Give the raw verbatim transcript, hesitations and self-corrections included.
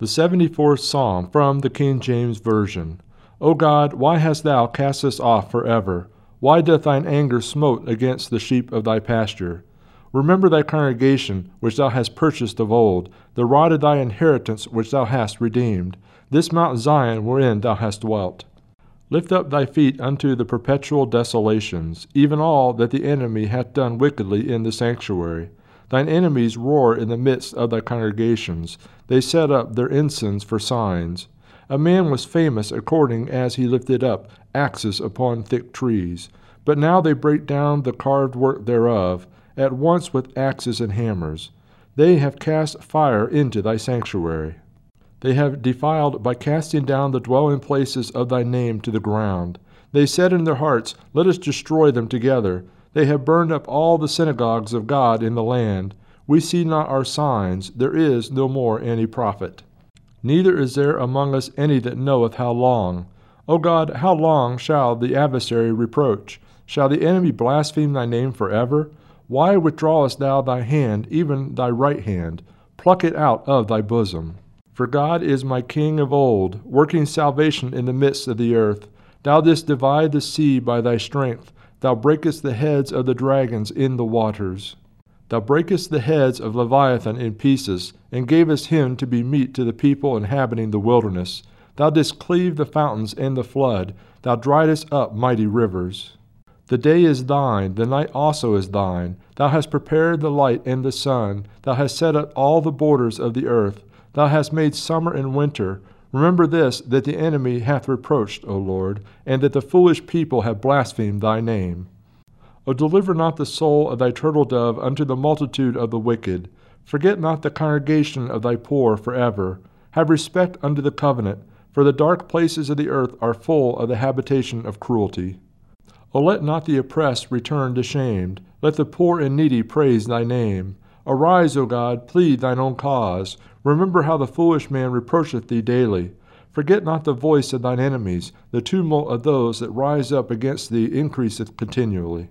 The seventy-fourth Psalm from the King James Version. O God, why hast thou cast us off forever? Why doth thine anger smote against the sheep of thy pasture? Remember thy congregation, which thou hast purchased of old, the rod of thy inheritance, which thou hast redeemed, this Mount Zion wherein thou hast dwelt. Lift up thy feet unto the perpetual desolations, even all that the enemy hath done wickedly in the sanctuary. Thine enemies roar in the midst of thy congregations, they set up their ensigns for signs. A man was famous according as he lifted up axes upon thick trees, but now they break down the carved work thereof, at once with axes and hammers. They have cast fire into thy sanctuary. They have defiled by casting down the dwelling places of thy name to the ground. They said in their hearts, Let us destroy them together. They have burned up all the synagogues of God in the land. We see not our signs, there is no more any prophet. Neither is there among us any that knoweth how long. O God, how long shall the adversary reproach? Shall the enemy blaspheme thy name forever? Why withdrawest thou thy hand, even thy right hand? Pluck it out of thy bosom. For God is my King of old, working salvation in the midst of the earth. Thou didst divide the sea by thy strength. Thou breakest the heads of the dragons in the waters. Thou breakest the heads of Leviathan in pieces, and gavest him to be meat to the people inhabiting the wilderness. Thou didst cleave the fountains and the flood. Thou driedest up mighty rivers. The day is thine, the night also is thine. Thou hast prepared the light and the sun. Thou hast set up all the borders of the earth. Thou hast made summer and winter. Remember this, that the enemy hath reproached, O Lord, and that the foolish people have blasphemed thy name. O deliver not the soul of thy turtle-dove unto the multitude of the wicked. Forget not the congregation of thy poor forever. Have respect unto the covenant, for the dark places of the earth are full of the habitation of cruelty. O let not the oppressed return ashamed. Let the poor and needy praise thy name. Arise, O God, plead thine own cause. Remember how the foolish man reproacheth thee daily. Forget not the voice of thine enemies. The tumult of those that rise up against thee increaseth continually.